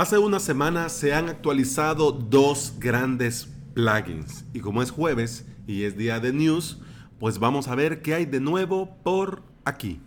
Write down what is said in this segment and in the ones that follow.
Hace una semana se han actualizado dos grandes plugins y como es jueves y es día de news, pues vamos a ver qué hay de nuevo por aquí.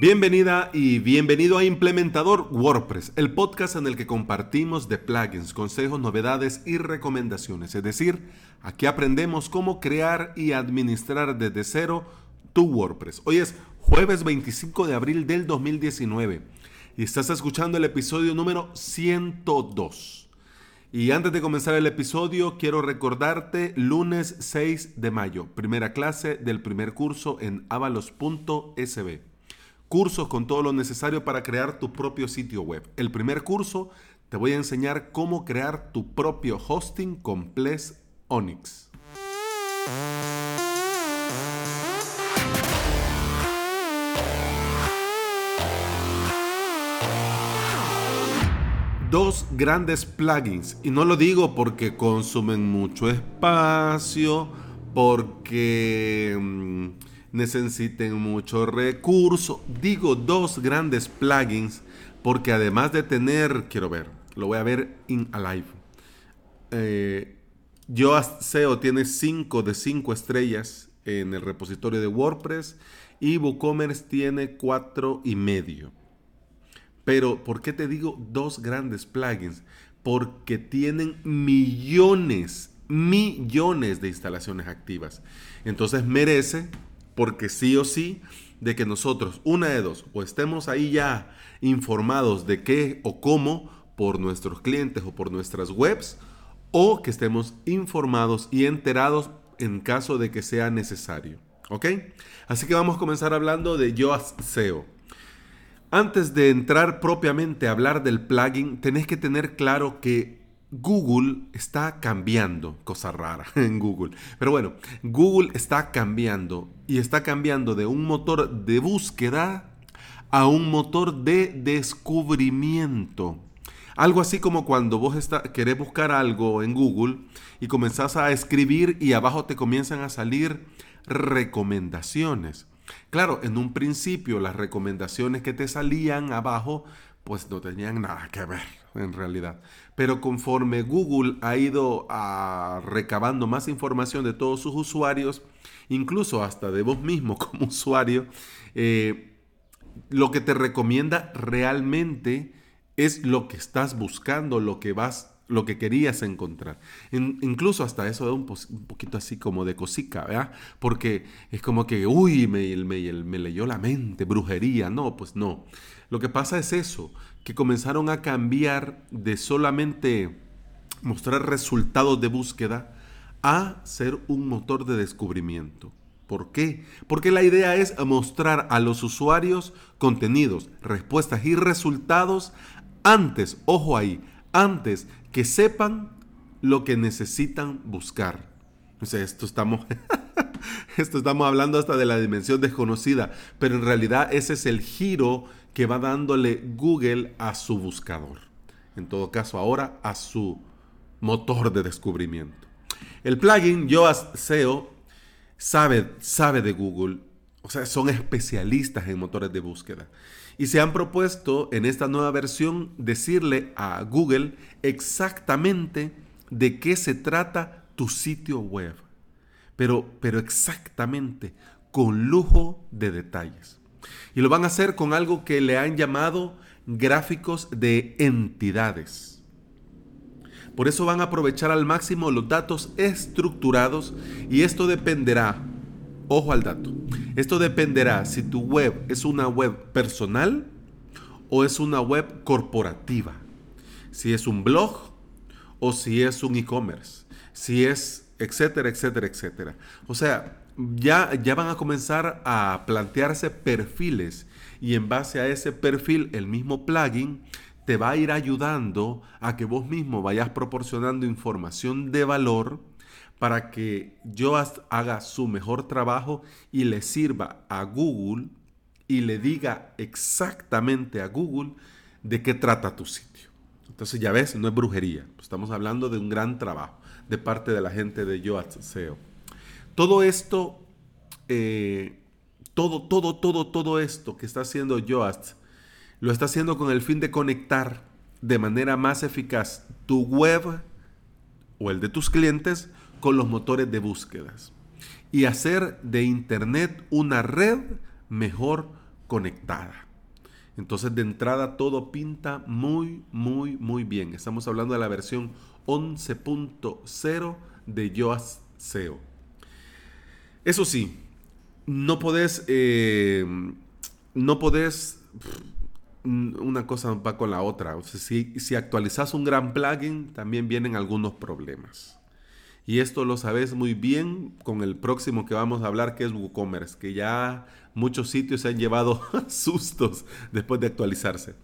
Bienvenida y bienvenido a Implementador WordPress, el podcast en el que compartimos de plugins, consejos, novedades y recomendaciones. Es decir, aquí aprendemos cómo crear y administrar desde cero tu WordPress. Hoy es jueves 25 de abril del 2019 y estás escuchando el episodio número 102. Y antes de comenzar el episodio, quiero recordarte lunes 6 de mayo, primera clase del primer curso en avalos.sb. Cursos con todo lo necesario para crear tu propio sitio web. El primer curso te voy a enseñar cómo crear tu propio hosting con Plesk Onyx. Dos grandes plugins, y no lo digo porque consumen mucho espacio, porque necesiten mucho recurso. Digo dos grandes plugins porque además de tener, in Alive. Yoast SEO tiene 5 de 5 estrellas en el repositorio de WordPress y WooCommerce tiene 4.5. Pero ¿por qué te digo dos grandes plugins? Porque tienen millones de instalaciones activas. Entonces merece, porque sí o sí, de que nosotros, una de dos, o estemos ahí ya informados de qué o cómo por nuestros clientes o por nuestras webs, o que estemos informados y enterados en caso de que sea necesario. ¿Ok? Así que vamos a comenzar hablando de Yoast SEO. Antes de entrar propiamente a hablar del plugin, tenés que tener claro que Google está cambiando, cosa rara en Google, pero bueno, Google está cambiando y está cambiando de un motor de búsqueda a un motor de descubrimiento. Algo así como cuando vos querés buscar algo en Google y comenzás a escribir y abajo te comienzan a salir recomendaciones. Claro, en un principio las recomendaciones que te salían abajo pues no tenían nada que ver en realidad. Pero conforme Google ha ido recabando más información de todos sus usuarios, incluso hasta de vos mismo como usuario, lo que te recomienda realmente es lo que estás buscando, lo que querías encontrar. Incluso hasta eso da un poquito así como de cosica, ¿verdad? Porque es como que, uy, me leyó la mente, brujería. No, pues no. Lo que pasa es eso, que comenzaron a cambiar de solamente mostrar resultados de búsqueda a ser un motor de descubrimiento. ¿Por qué? Porque la idea es mostrar a los usuarios contenidos, respuestas y resultados antes, ojo ahí, antes que sepan lo que necesitan buscar. O sea, esto estamos hablando hasta de la dimensión desconocida, pero en realidad ese es el giro que va dándole Google a su buscador. En todo caso, ahora a su motor de descubrimiento. El plugin Yoast SEO sabe de Google. O sea, son especialistas en motores de búsqueda. Y se han propuesto en esta nueva versión decirle a Google exactamente de qué se trata tu sitio web. Pero exactamente, con lujo de detalles. Y lo van a hacer con algo que le han llamado gráficos de entidades. Por eso van a aprovechar al máximo los datos estructurados y esto dependerá, ojo al dato, esto dependerá si tu web es una web personal o es una web corporativa, si es un blog o si es un e-commerce, si es etcétera, etcétera, etcétera. O sea, ya van a comenzar a plantearse perfiles y en base a ese perfil el mismo plugin te va a ir ayudando a que vos mismo vayas proporcionando información de valor para que Yoast haga su mejor trabajo y le sirva a Google y le diga exactamente a Google de qué trata tu sitio. Entonces ya ves, no es brujería. Estamos hablando de un gran trabajo de parte de la gente de Yoast SEO. Todo esto, todo esto que está haciendo Yoast lo está haciendo con el fin de conectar de manera más eficaz tu web o el de tus clientes con los motores de búsquedas y hacer de internet una red mejor conectada. Entonces, de entrada, todo pinta muy, muy, muy bien. Estamos hablando de la versión 11.0 de Yoast SEO. Eso sí, no podés, una cosa va con la otra. O sea, si actualizas un gran plugin, también vienen algunos problemas. Y esto lo sabes muy bien con el próximo que vamos a hablar, que es WooCommerce, que ya muchos sitios se han llevado sustos después de actualizarse.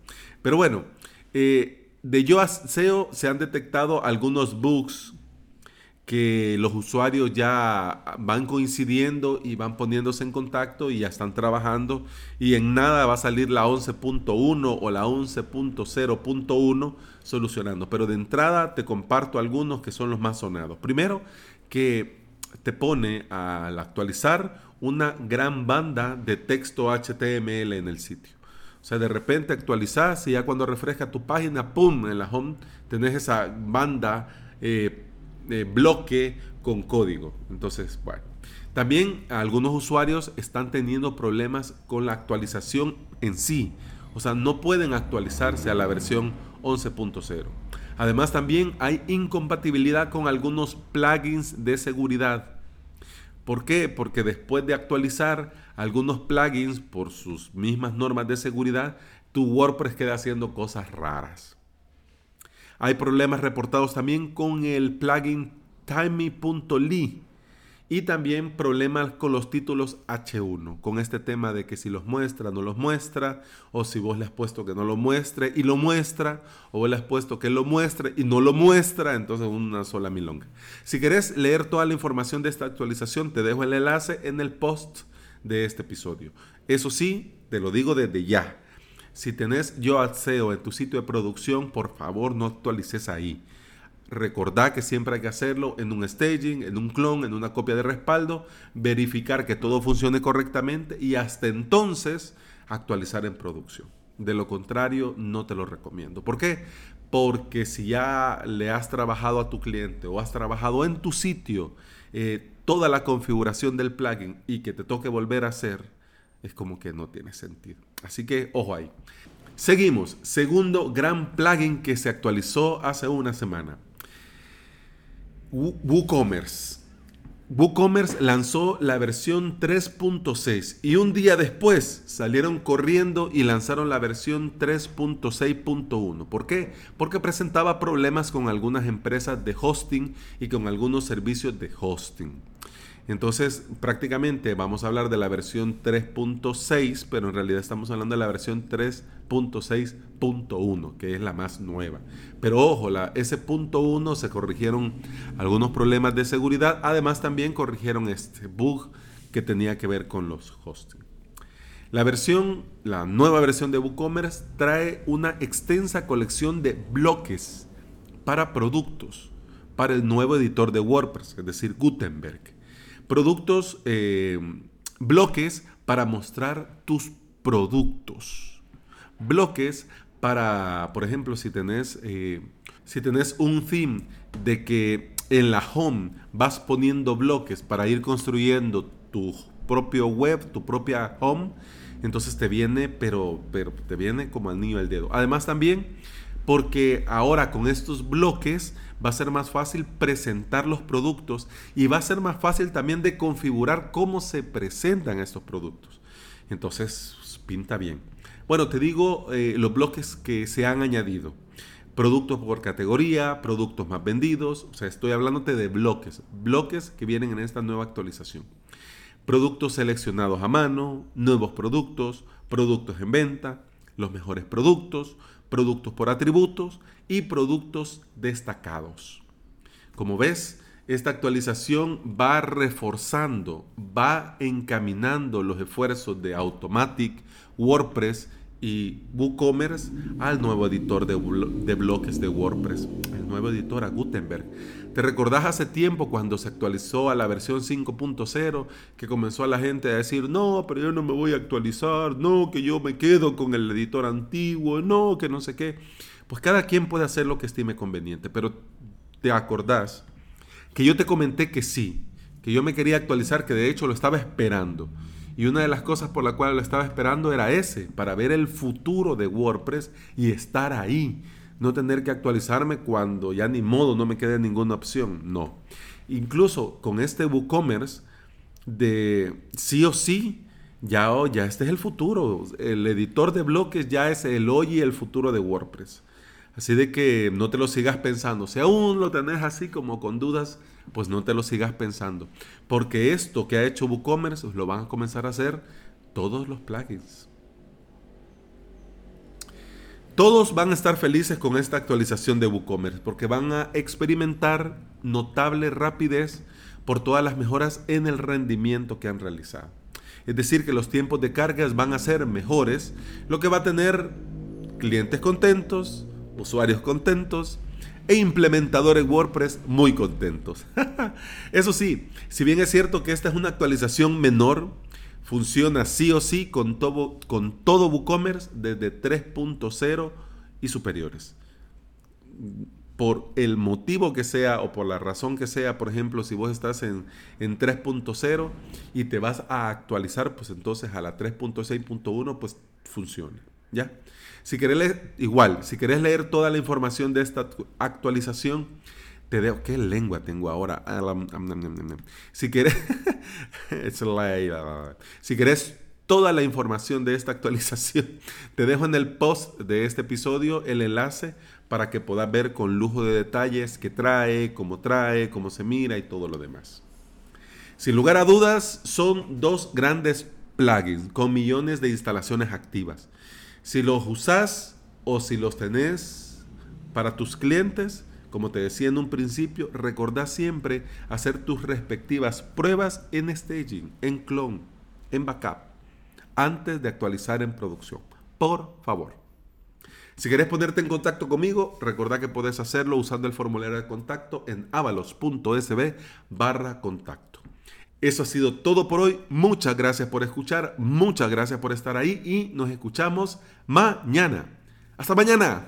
Pero bueno, de Yoast SEO se han detectado algunos bugs que los usuarios ya van coincidiendo y van poniéndose en contacto y ya están trabajando, y en nada va a salir la 11.1 o la 11.0.1 solucionando. Pero de entrada te comparto algunos que son los más sonados. Primero, que te pone al actualizar una gran banda de texto HTML en el sitio. O sea, de repente actualizas y ya cuando refresca tu página, ¡pum!, en la home tenés esa banda bloque con código. Entonces, bueno, también algunos usuarios están teniendo problemas con la actualización en sí. O sea, no pueden actualizarse a la versión 11.0. Además, también hay incompatibilidad con algunos plugins de seguridad. ¿Por qué? Porque después de actualizar algunos plugins, por sus mismas normas de seguridad, tu WordPress queda haciendo cosas raras. Hay problemas reportados también con el plugin Timey.ly y también problemas con los títulos H1, con este tema de que si los muestra, no los muestra, o si vos le has puesto que no lo muestre y lo muestra, o vos le has puesto que lo muestre y no lo muestra, entonces una sola milonga. Si querés leer toda la información de esta actualización, te dejo el enlace en el post de este episodio. Eso sí, te lo digo desde ya. Si tenés Yoast SEO en tu sitio de producción, por favor no actualices ahí. Recordá que siempre hay que hacerlo en un staging, en un clon, en una copia de respaldo, verificar que todo funcione correctamente y hasta entonces actualizar en producción. De lo contrario, no te lo recomiendo. ¿Por qué? Porque si ya le has trabajado a tu cliente o has trabajado en tu sitio toda la configuración del plugin y que te toque volver a hacer, es como que no tiene sentido. Así que ojo ahí. Seguimos. Segundo gran plugin que se actualizó hace una semana. WooCommerce. WooCommerce lanzó la versión 3.6 y un día después salieron corriendo y lanzaron la versión 3.6.1. ¿Por qué? Porque presentaba problemas con algunas empresas de hosting y con algunos servicios de hosting. Entonces, prácticamente vamos a hablar de la versión 3.6, pero en realidad estamos hablando de la versión 3.6.1, que es la más nueva. Pero ojo, ese punto 1 se corrigieron algunos problemas de seguridad. Además, también corrigieron este bug que tenía que ver con los hosting. La nueva versión de WooCommerce trae una extensa colección de bloques para productos, para el nuevo editor de WordPress, es decir, Gutenberg. Productos, bloques para mostrar tus productos. Bloques para, por ejemplo, si tenés un theme de que en la home vas poniendo bloques para ir construyendo tu propio web, tu propia home, entonces te viene, pero te viene como anillo al dedo. Además también, porque ahora con estos bloques va a ser más fácil presentar los productos y va a ser más fácil también de configurar cómo se presentan estos productos. Entonces, pinta bien. Bueno, te digo los bloques que se han añadido. Productos por categoría, productos más vendidos. O sea, estoy hablándote de bloques. Bloques que vienen en esta nueva actualización. Productos seleccionados a mano, nuevos productos, productos en venta, los mejores productos, productos por atributos y productos destacados. Como ves, esta actualización va reforzando, va encaminando los esfuerzos de Automattic, WordPress y WooCommerce al nuevo editor de bloques de WordPress, el nuevo editor a Gutenberg. ¿Te recordás hace tiempo cuando se actualizó a la versión 5.0 que comenzó a la gente a decir no, pero yo no me voy a actualizar, no, que yo me quedo con el editor antiguo, no, que no sé qué? Pues cada quien puede hacer lo que estime conveniente, pero te acordás que yo te comenté que sí, que yo me quería actualizar, que de hecho lo estaba esperando. Y una de las cosas por la cual lo estaba esperando era ese, para ver el futuro de WordPress y estar ahí. No tener que actualizarme cuando ya ni modo, no me quede ninguna opción. No. Incluso con este WooCommerce de sí o sí, ya este es el futuro. El editor de bloques ya es el hoy y el futuro de WordPress. Así de que no te lo sigas pensando. Si aún lo tenés así como con dudas, pues no te lo sigas pensando. Porque esto que ha hecho WooCommerce lo van a comenzar a hacer todos los plugins. Todos van a estar felices con esta actualización de WooCommerce porque van a experimentar notable rapidez por todas las mejoras en el rendimiento que han realizado. Es decir, que los tiempos de cargas van a ser mejores, lo que va a tener clientes contentos, usuarios contentos e implementadores WordPress muy contentos. Eso sí, si bien es cierto que esta es una actualización menor, funciona sí o sí con todo WooCommerce desde 3.0 y superiores. Por el motivo que sea o por la razón que sea, por ejemplo, si vos estás en 3.0 y te vas a actualizar, pues entonces a la 3.6.1 pues funciona, ¿ya? Si querés leer toda la información de esta actualización, ¿qué lengua tengo ahora? Si querés toda la información de esta actualización, te dejo en el post de este episodio el enlace para que puedas ver con lujo de detalles qué trae, cómo se mira y todo lo demás. Sin lugar a dudas, son dos grandes plugins con millones de instalaciones activas. Si los usás o si los tenés para tus clientes, como te decía en un principio, recordá siempre hacer tus respectivas pruebas en staging, en clone, en backup, antes de actualizar en producción. Por favor. Si querés ponerte en contacto conmigo, recordá que podés hacerlo usando el formulario de contacto en avalos.sb/contacto. Eso ha sido todo por hoy. Muchas gracias por escuchar, muchas gracias por estar ahí y nos escuchamos mañana. ¡Hasta mañana!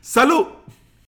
¡Salud!